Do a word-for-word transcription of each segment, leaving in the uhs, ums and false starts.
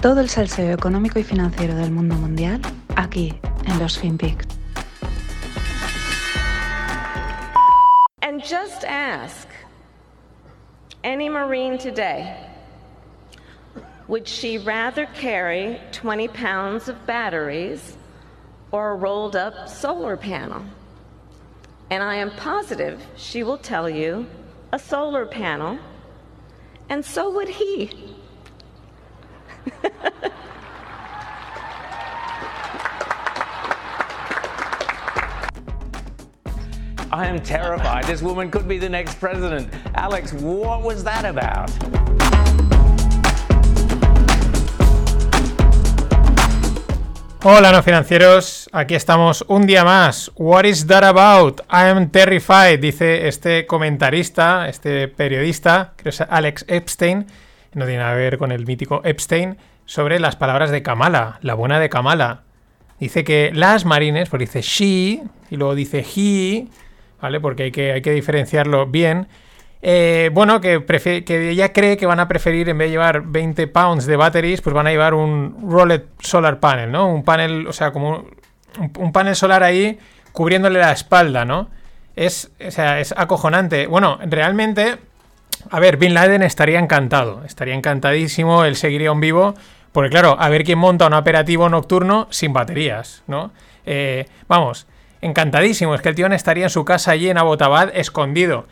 Todo el salseo económico y financiero del mundo mundial, aquí, en los FinPix. And just ask any Marine today, would she rather carry twenty pounds of batteries or a rolled up solar panel? And I am positive she will tell you a solar panel, and so would he. I am terrified. This woman could be the next president. Alex, what was that about? Hola, no financieros. Aquí estamos un día más. What is that about? I am terrified, dice este comentarista, este periodista, creo que es Alex Epstein. No tiene nada que ver con el mítico Epstein, sobre las palabras de Kamala, la buena de Kamala. Dice que las marines, porque dice she y luego dice he, ¿vale? Porque hay que, hay que diferenciarlo bien. Eh, bueno, que, prefi- que ella cree que van a preferir, en vez de llevar veinte pounds de batteries, pues van a llevar un rolled solar panel, ¿no? Un panel, o sea, como un, un panel solar ahí cubriéndole la espalda, ¿no? Es, o sea, es acojonante. Bueno, realmente... A ver, Bin Laden estaría encantado, estaría encantadísimo, él seguiría en vivo, porque claro, a ver quién monta un operativo nocturno sin baterías, ¿no? Eh, vamos, encantadísimo, es que el tío estaría en su casa allí en Abbottabad escondido.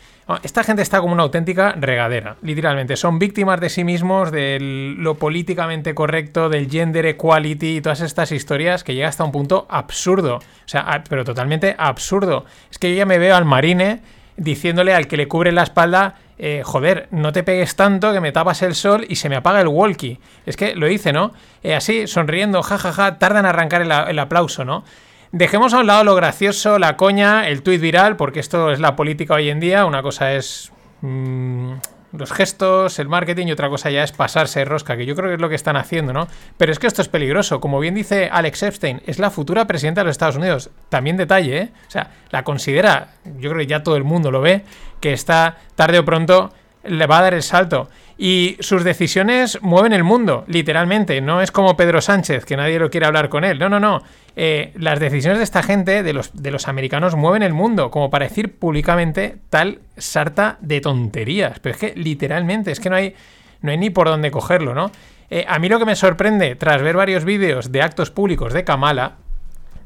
Esta gente está como una auténtica regadera, literalmente, son víctimas de sí mismos, de lo políticamente correcto, del gender equality y todas estas historias que llega hasta un punto absurdo, o sea, pero totalmente absurdo. Es que yo ya me veo al marine diciéndole al que le cubre la espalda, eh, joder, no te pegues tanto que me tapas el sol y se me apaga el walkie. Es que lo hice, ¿no? Eh, así, sonriendo, jajaja, ja, ja, tardan en arrancar el, el aplauso, ¿no? Dejemos a un lado lo gracioso, la coña, el tuit viral, porque esto es la política hoy en día. Una cosa es mmm, los gestos, el marketing, y otra cosa ya es pasarse rosca, que yo creo que es lo que están haciendo, ¿no? Pero es que esto es peligroso. Como bien dice Alex Epstein, es la futura presidenta de los Estados Unidos. También detalle, ¿eh? O sea, la considera, yo creo que ya todo el mundo lo ve, que está tarde o pronto le va a dar el salto. Y sus decisiones mueven el mundo, literalmente. No es como Pedro Sánchez, que nadie lo quiere hablar con él. No, no, no. Eh, las decisiones de esta gente, de los, de los americanos, mueven el mundo, como para decir públicamente tal sarta de tonterías. Pero es que, literalmente, es que no hay, no hay ni por dónde cogerlo, ¿no? Eh, a mí lo que me sorprende, tras ver varios vídeos de actos públicos de Kamala,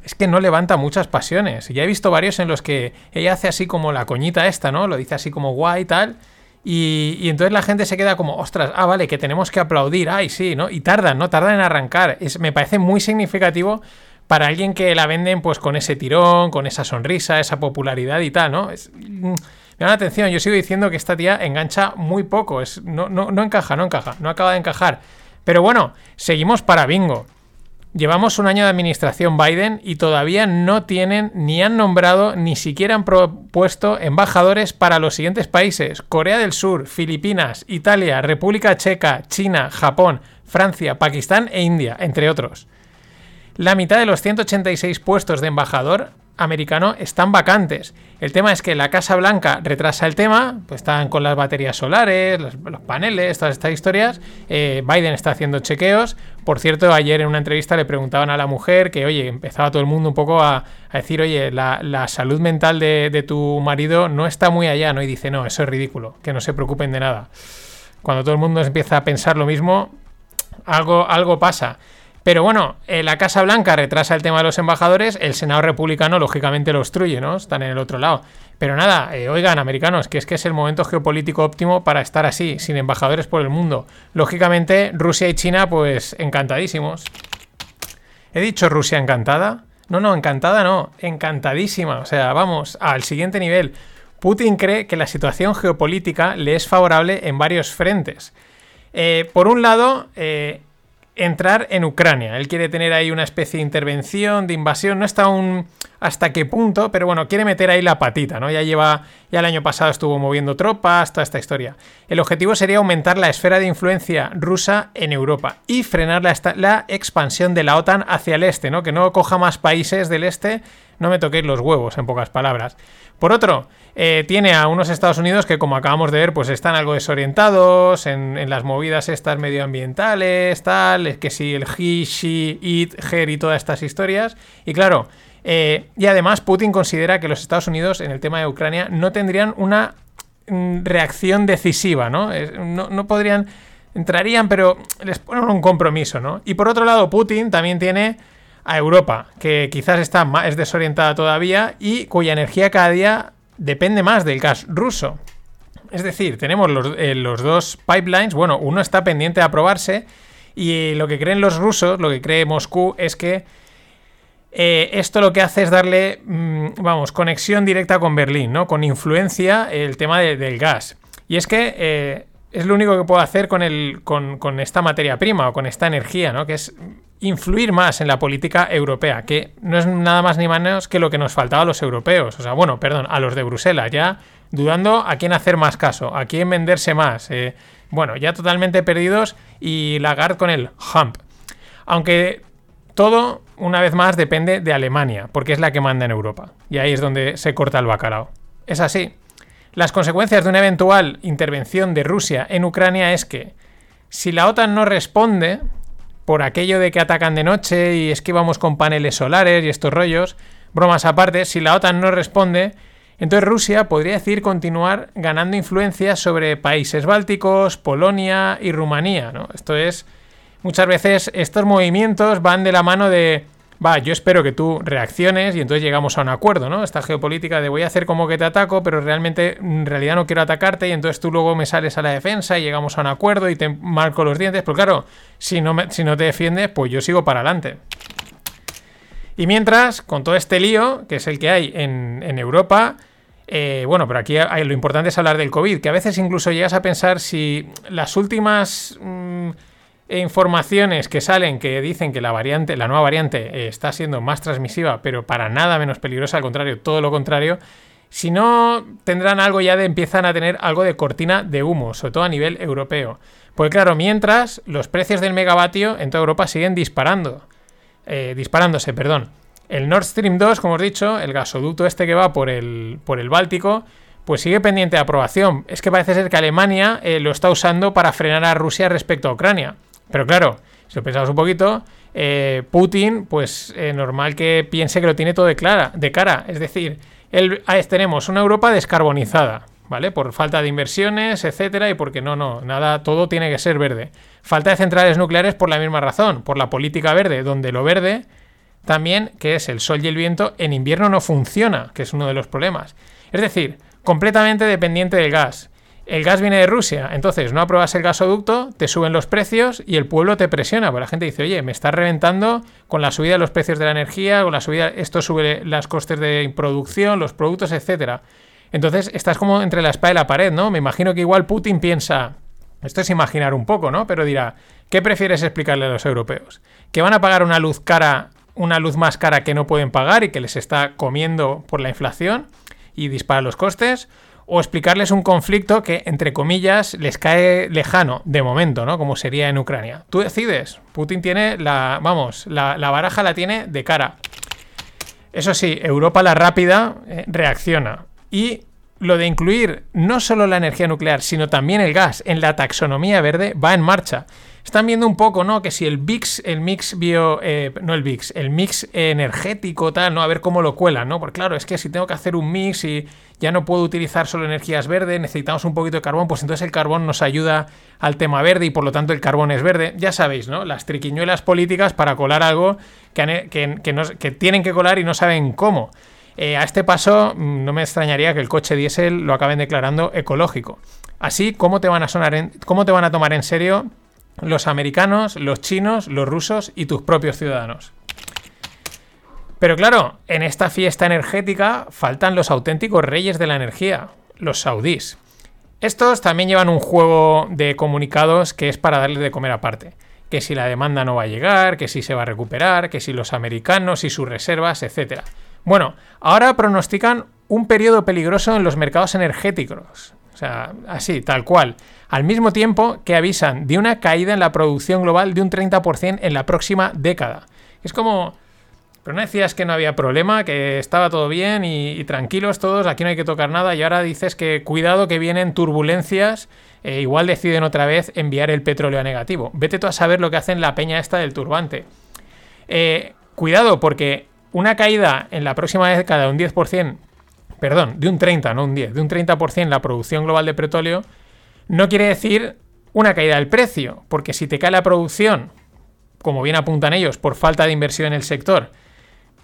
es que no levanta muchas pasiones. Ya he visto varios en los que ella hace así como la coñita esta, ¿no? Lo dice así como guay y tal... Y, y entonces la gente se queda como, ostras, ah, vale, que tenemos que aplaudir, ay, sí, ¿no? Y tardan, ¿no? Tardan en arrancar. Es, me parece muy significativo para alguien que la venden pues con ese tirón, con esa sonrisa, esa popularidad y tal, ¿no? Es, me da la atención, yo sigo diciendo que esta tía engancha muy poco, es, no, no, no encaja, no encaja, no acaba de encajar. Pero bueno, seguimos para bingo. Llevamos un año de administración Biden y todavía no tienen, ni han nombrado, ni siquiera han propuesto embajadores para los siguientes países: Corea del Sur, Filipinas, Italia, República Checa, China, Japón, Francia, Pakistán e India, entre otros. La mitad de los ciento ochenta y seis puestos de embajador americano están vacantes. El tema es que la Casa Blanca retrasa el tema, pues están con las baterías solares, los, los paneles, todas estas historias. Eh, Biden está haciendo chequeos. Por cierto, ayer en una entrevista le preguntaban a la mujer que, oye, empezaba todo el mundo un poco a, a decir, oye, la, la salud mental de, de tu marido no está muy allá, ¿no? Y dice, no, eso es ridículo, que no se preocupen de nada. Cuando todo el mundo empieza a pensar lo mismo, algo, algo pasa. Pero bueno, eh, la Casa Blanca retrasa el tema de los embajadores, el Senado republicano lógicamente lo obstruye, ¿no? Están en el otro lado. Pero nada, eh, oigan, americanos, que es que es el momento geopolítico óptimo para estar así, sin embajadores por el mundo. Lógicamente, Rusia y China, pues, encantadísimos. ¿He dicho Rusia encantada? No, no, encantada no, encantadísima. O sea, vamos, al siguiente nivel. Putin cree que la situación geopolítica le es favorable en varios frentes. Eh, por un lado... Eh, entrar en Ucrania. Él quiere tener ahí una especie de intervención, de invasión, no está aún hasta qué punto, pero bueno, quiere meter ahí la patita, ¿no? Ya lleva, ya el año pasado estuvo moviendo tropas, toda esta historia. El objetivo sería aumentar la esfera de influencia rusa en Europa y frenar la, esta- la expansión de la OTAN hacia el este, ¿no? Que no coja más países del este, No me toquéis los huevos, en pocas palabras. Por otro, eh, tiene a unos Estados Unidos que, como acabamos de ver, pues están algo desorientados en, en las movidas estas medioambientales, tal, es que si el he, she, it, her y todas estas historias. Y claro, eh, y además Putin considera que los Estados Unidos, en el tema de Ucrania, no tendrían una reacción decisiva, ¿no? No, no podrían... Entrarían, pero les ponen un compromiso, ¿no? Y por otro lado, Putin también tiene a Europa, que quizás está más, es desorientada todavía y cuya energía cada día depende más del gas ruso. Es decir, tenemos los, eh, los dos pipelines. Bueno, uno está pendiente de aprobarse y lo que creen los rusos, lo que cree Moscú es que Eh, esto lo que hace es darle, mmm, vamos, conexión directa con Berlín, ¿no? Con influencia el tema de, del gas. Y es que eh, es lo único que puedo hacer con, el, con, con esta materia prima o con esta energía, ¿no? Que es influir más en la política europea, que no es nada más ni menos que lo que nos faltaba a los europeos. O sea, bueno, perdón, a los de Bruselas, ya dudando a quién hacer más caso, a quién venderse más. Eh, bueno, ya totalmente perdidos y Lagarde con el hump. Aunque todo, una vez más, depende de Alemania, porque es la que manda en Europa. Y ahí es donde se corta el bacalao. Es así. Las consecuencias de una eventual intervención de Rusia en Ucrania es que, si la OTAN no responde, por aquello de que atacan de noche y esquivamos con paneles solares y estos rollos, bromas aparte, si la OTAN no responde, entonces Rusia podría decir continuar ganando influencia sobre países bálticos, Polonia y Rumanía, ¿no? Esto es... Muchas veces estos movimientos van de la mano de, va, yo espero que tú reacciones y entonces llegamos a un acuerdo, ¿no? Esta geopolítica de voy a hacer como que te ataco, pero realmente en realidad no quiero atacarte y entonces tú luego me sales a la defensa y llegamos a un acuerdo y te marco los dientes. Pero claro, si no, me, si no te defiendes, pues yo sigo para adelante. Y mientras, con todo este lío, que es el que hay en, en Europa... Eh, bueno, pero aquí hay, lo importante es hablar del COVID, que a veces incluso llegas a pensar si las últimas... Mmm, E informaciones que salen que dicen que la variante, la nueva variante eh, está siendo más transmisiva, pero para nada menos peligrosa, al contrario, todo lo contrario, si no tendrán algo ya de, empiezan a tener algo de cortina de humo, sobre todo a nivel europeo. Pues claro, mientras los precios del megavatio en toda Europa siguen disparando, eh, disparándose, perdón. El Nord Stream dos, como os he dicho, el gasoducto este que va por el, por el Báltico, pues sigue pendiente de aprobación. Es que parece ser que Alemania eh, lo está usando para frenar a Rusia respecto a Ucrania. Pero claro, si lo pensamos un poquito, eh, Putin, pues eh, normal que piense que lo tiene todo de, clara, de cara. Es decir, él, tenemos una Europa descarbonizada, ¿vale? Por falta de inversiones, etcétera, y porque no, no, nada, todo tiene que ser verde. Falta de centrales nucleares por la misma razón, por la política verde, donde lo verde también, que es el sol y el viento, en invierno no funciona, que es uno de los problemas. Es decir, completamente dependiente del gas. El gas viene de Rusia, entonces no apruebas el gasoducto, te suben los precios y el pueblo te presiona. Porque la gente dice, oye, me estás reventando con la subida de los precios de la energía, con la subida, esto sube las costes de producción, los productos, etcétera. Entonces estás como entre la espada y la pared, ¿no? Me imagino que igual Putin piensa, esto es imaginar un poco, ¿no? Pero dirá, ¿qué prefieres explicarle a los europeos? ¿Que van a pagar una luz cara, una luz más cara que no pueden pagar y que les está comiendo por la inflación y dispara los costes? O explicarles un conflicto que, entre comillas, les cae lejano, de momento, ¿no? Como sería en Ucrania. Tú decides. Putin tiene la... Vamos, la, la baraja la tiene de cara. Eso sí, Europa la rápida eh, reacciona. Y lo de incluir no solo la energía nuclear, sino también el gas en la taxonomía verde va en marcha. Están viendo un poco, ¿no? Que si el B I X, el mix bio... Eh, no el B I X, el mix energético, tal, ¿no? A ver cómo lo cuelan, ¿no? Porque claro, es que si tengo que hacer un mix y... Ya no puedo utilizar solo energías verdes, necesitamos un poquito de carbón, pues entonces el carbón nos ayuda al tema verde y por lo tanto el carbón es verde. Ya sabéis, ¿no? Las triquiñuelas políticas para colar algo que, que, que, no, que tienen que colar y no saben cómo. Eh, a este paso no me extrañaría que el coche diésel lo acaben declarando ecológico. Así, ¿cómo te van a sonar en, cómo te van a tomar en serio los americanos, los chinos, los rusos y tus propios ciudadanos? Pero claro, en esta fiesta energética faltan los auténticos reyes de la energía, los saudíes. Estos también llevan un juego de comunicados que es para darles de comer aparte. Que si la demanda no va a llegar, que si se va a recuperar, que si los americanos y sus reservas, etcétera. Bueno, ahora pronostican un periodo peligroso en los mercados energéticos. O sea, así, tal cual. Al mismo tiempo que avisan de una caída en la producción global de un treinta por ciento en la próxima década. Es como... Pero no decías que no había problema, que estaba todo bien y, y tranquilos todos, aquí no hay que tocar nada, y ahora dices que cuidado que vienen turbulencias, e igual deciden otra vez enviar el petróleo a negativo. Vete tú a saber lo que hacen la peña esta del turbante. Eh, cuidado, porque una caída en la próxima década de un diez por ciento, perdón, de un treinta, no un diez, de un treinta por ciento la producción global de petróleo, no quiere decir una caída del precio, porque si te cae la producción, como bien apuntan ellos, por falta de inversión en el sector,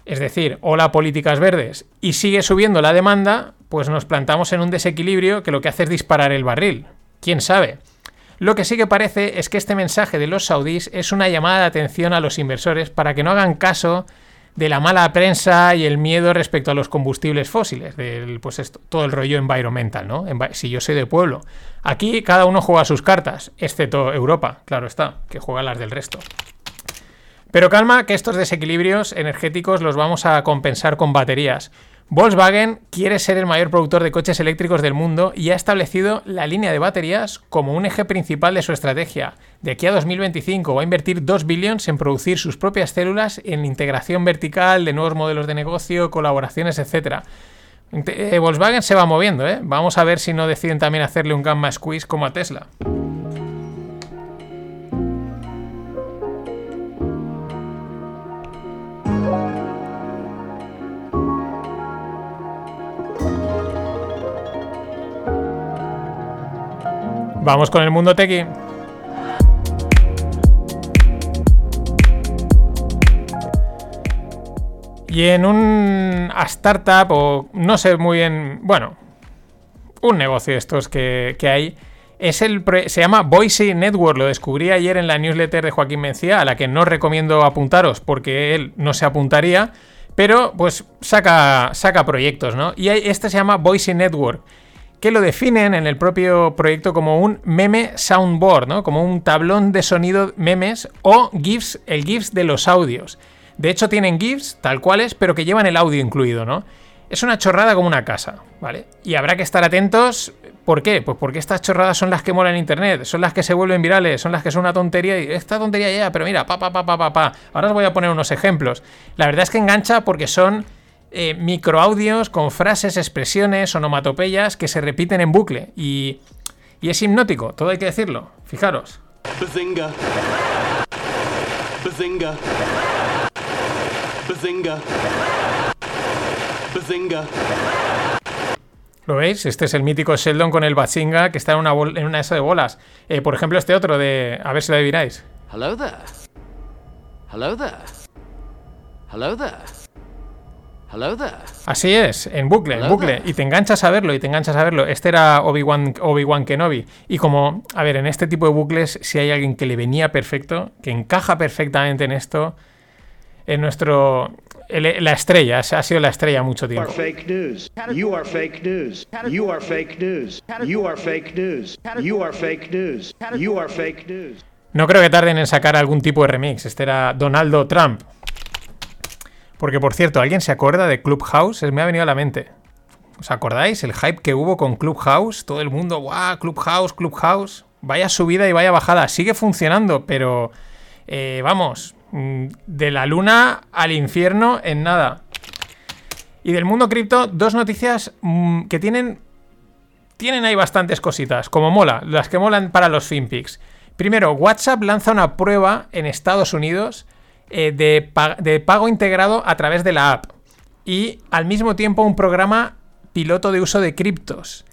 es decir, hola políticas verdes, y sigue subiendo la demanda, pues nos plantamos en un desequilibrio que lo que hace es disparar el barril. ¿Quién sabe? Lo que sí que parece es que este mensaje de los saudíes es una llamada de atención a los inversores para que no hagan caso de la mala prensa y el miedo respecto a los combustibles fósiles, del, pues esto, todo el rollo environmental, ¿no? Envi- si yo soy de pueblo. Aquí cada uno juega sus cartas, excepto Europa, claro está, que juega las del resto. Pero calma, que estos desequilibrios energéticos los vamos a compensar con baterías. Volkswagen quiere ser el mayor productor de coches eléctricos del mundo y ha establecido la línea de baterías como un eje principal de su estrategia. De aquí a dos mil veinticinco va a invertir dos billones en producir sus propias células en integración vertical de nuevos modelos de negocio, colaboraciones, etcétera. Eh, Volkswagen se va moviendo, ¿eh? Vamos a ver si no deciden también hacerle un gamma squeeze como a Tesla. Vamos con el mundo tequi. Y en un startup, o no sé muy bien, bueno, un negocio de estos que, que hay, es el se llama Voicy Network. Lo descubrí ayer en la newsletter de Joaquín Mencía, a la que no os recomiendo apuntaros porque él no se apuntaría, pero pues saca, saca proyectos, ¿no? Y este se llama Voicy Network, que lo definen en el propio proyecto como un meme soundboard, ¿no? Como un tablón de sonido memes o GIFs, el GIFs de los audios. De hecho tienen GIFs tal cuales, pero que llevan el audio incluido, ¿no? Es una chorrada como una casa, ¿vale? Y habrá que estar atentos. ¿Por qué? Pues porque estas chorradas son las que molan en internet, son las que se vuelven virales, son las que son una tontería y esta tontería ya, pero mira, pa, pa, pa, pa, pa, pa. Ahora os voy a poner unos ejemplos. La verdad es que engancha porque son Eh, microaudios con frases, expresiones, onomatopeyas que se repiten en bucle y, y es hipnótico, todo hay que decirlo. Fijaros. Bazinga. Bazinga. Bazinga. Bazinga. ¿Lo veis? Este es el mítico Sheldon con el bazinga que está en una, bol- en una esa de bolas. Eh, por ejemplo, este otro de... A ver si lo adivináis. Hello there. Hello there. Hello there. Hello there. Así es, en bucle, Hello en bucle, there. Y te enganchas a verlo, y te enganchas a verlo. Este era Obi-Wan, Obi-Wan Kenobi. Y como, a ver, en este tipo de bucles, si hay alguien que le venía perfecto, que encaja perfectamente en esto, en nuestro... El, la estrella, ha sido la estrella mucho tiempo. Fake news. You are fake news. You are fake news. You are fake news. You are fake news. You are fake news. No creo que tarden en sacar algún tipo de remix. Este era Donaldo Trump. Porque, por cierto, ¿alguien se acuerda de Clubhouse? Me ha venido a la mente. ¿Os acordáis? El hype que hubo con Clubhouse. Todo el mundo, ¡guau! Clubhouse, Clubhouse. Vaya subida y vaya bajada. Sigue funcionando, pero... Eh, vamos, de la luna al infierno en nada. Y del mundo cripto, dos noticias mmm, que tienen... Tienen ahí bastantes cositas, como mola. Las que molan para los finpics. Primero, WhatsApp lanza una prueba en Estados Unidos... De, de pago integrado a través de la app y al mismo tiempo un programa piloto de uso de criptos.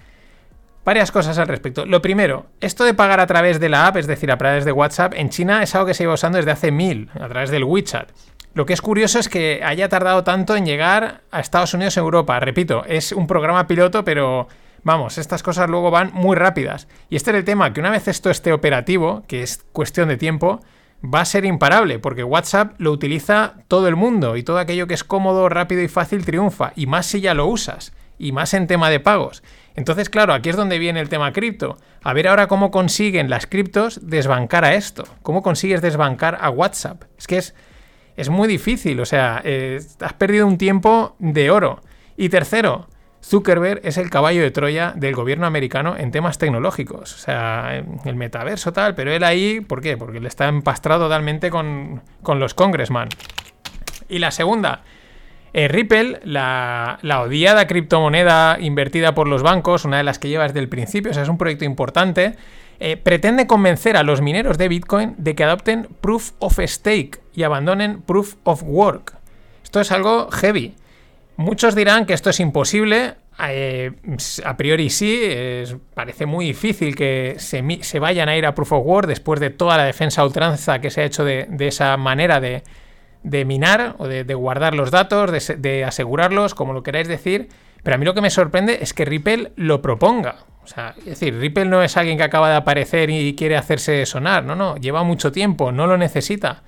Varias cosas al respecto. Lo primero, esto de pagar a través de la app, es decir, a través de WhatsApp, en China es algo que se lleva usando desde hace mil, a través del WeChat. Lo que es curioso es que haya tardado tanto en llegar a Estados Unidos y Europa. Repito, es un programa piloto, pero vamos, estas cosas luego van muy rápidas. Y este era el tema, que una vez esto esté operativo, que es cuestión de tiempo, va a ser imparable, porque WhatsApp lo utiliza todo el mundo y todo aquello que es cómodo, rápido y fácil triunfa, y más si ya lo usas, y más en tema de pagos. Entonces, claro, aquí es donde viene el tema cripto. A ver ahora cómo consiguen las criptos desbancar a esto. ¿Cómo consigues desbancar a WhatsApp? Es que es, es muy difícil, o sea, eh, has perdido un tiempo de oro. Y tercero, Zuckerberg es el caballo de Troya del gobierno americano en temas tecnológicos. O sea, el metaverso tal, pero él ahí... ¿Por qué? Porque él está empastrado totalmente con, con los congressman. euros. Y la segunda, eh, Ripple, la, la odiada criptomoneda invertida por los bancos, una de las que lleva desde el principio, o sea, es un proyecto importante, eh, pretende convencer a los mineros de Bitcoin de que adopten Proof of Stake y abandonen Proof of Work. Esto es algo heavy. Muchos dirán que esto es imposible. Eh, a priori sí, eh, parece muy difícil que se, se vayan a ir a Proof of Work después de toda la defensa a ultranza que se ha hecho de, de esa manera de, de minar o de, de guardar los datos, de, de asegurarlos, como lo queráis decir. Pero a mí lo que me sorprende es que Ripple lo proponga. O sea, es decir, Ripple no es alguien que acaba de aparecer y quiere hacerse sonar. No, no, lleva mucho tiempo, no lo necesita.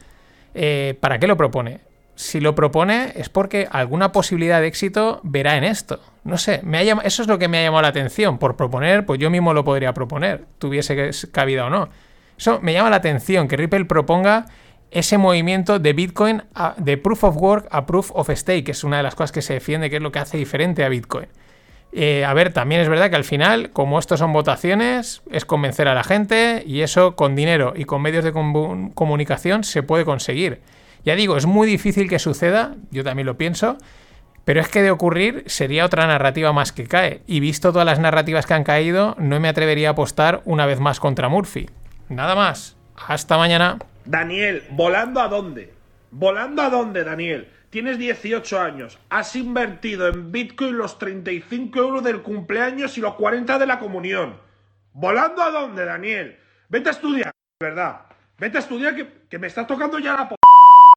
Eh, ¿para qué lo propone? Si lo propone es porque alguna posibilidad de éxito verá en esto. No sé, me ha llamado, eso es lo que me ha llamado la atención. Por proponer, pues yo mismo lo podría proponer, tuviese cabida o no. Eso me llama la atención, que Ripple proponga ese movimiento de Bitcoin, a, de Proof of Work a Proof of Stake, que es una de las cosas que se defiende, que es lo que hace diferente a Bitcoin. Eh, a ver, también es verdad que al final, como esto son votaciones, es convencer a la gente, y eso con dinero y con medios de com- comunicación se puede conseguir. Ya digo, es muy difícil que suceda, yo también lo pienso, pero es que de ocurrir sería otra narrativa más que cae. Y visto todas las narrativas que han caído, no me atrevería a apostar una vez más contra Murphy. Nada más. Hasta mañana. Daniel, ¿volando a dónde? ¿Volando a dónde, Daniel? Tienes dieciocho años, has invertido en Bitcoin los treinta y cinco euros del cumpleaños y los cuarenta de la comunión. ¿Volando a dónde, Daniel? Vete a estudiar, de verdad. Vete a estudiar que, que me estás tocando ya la p***.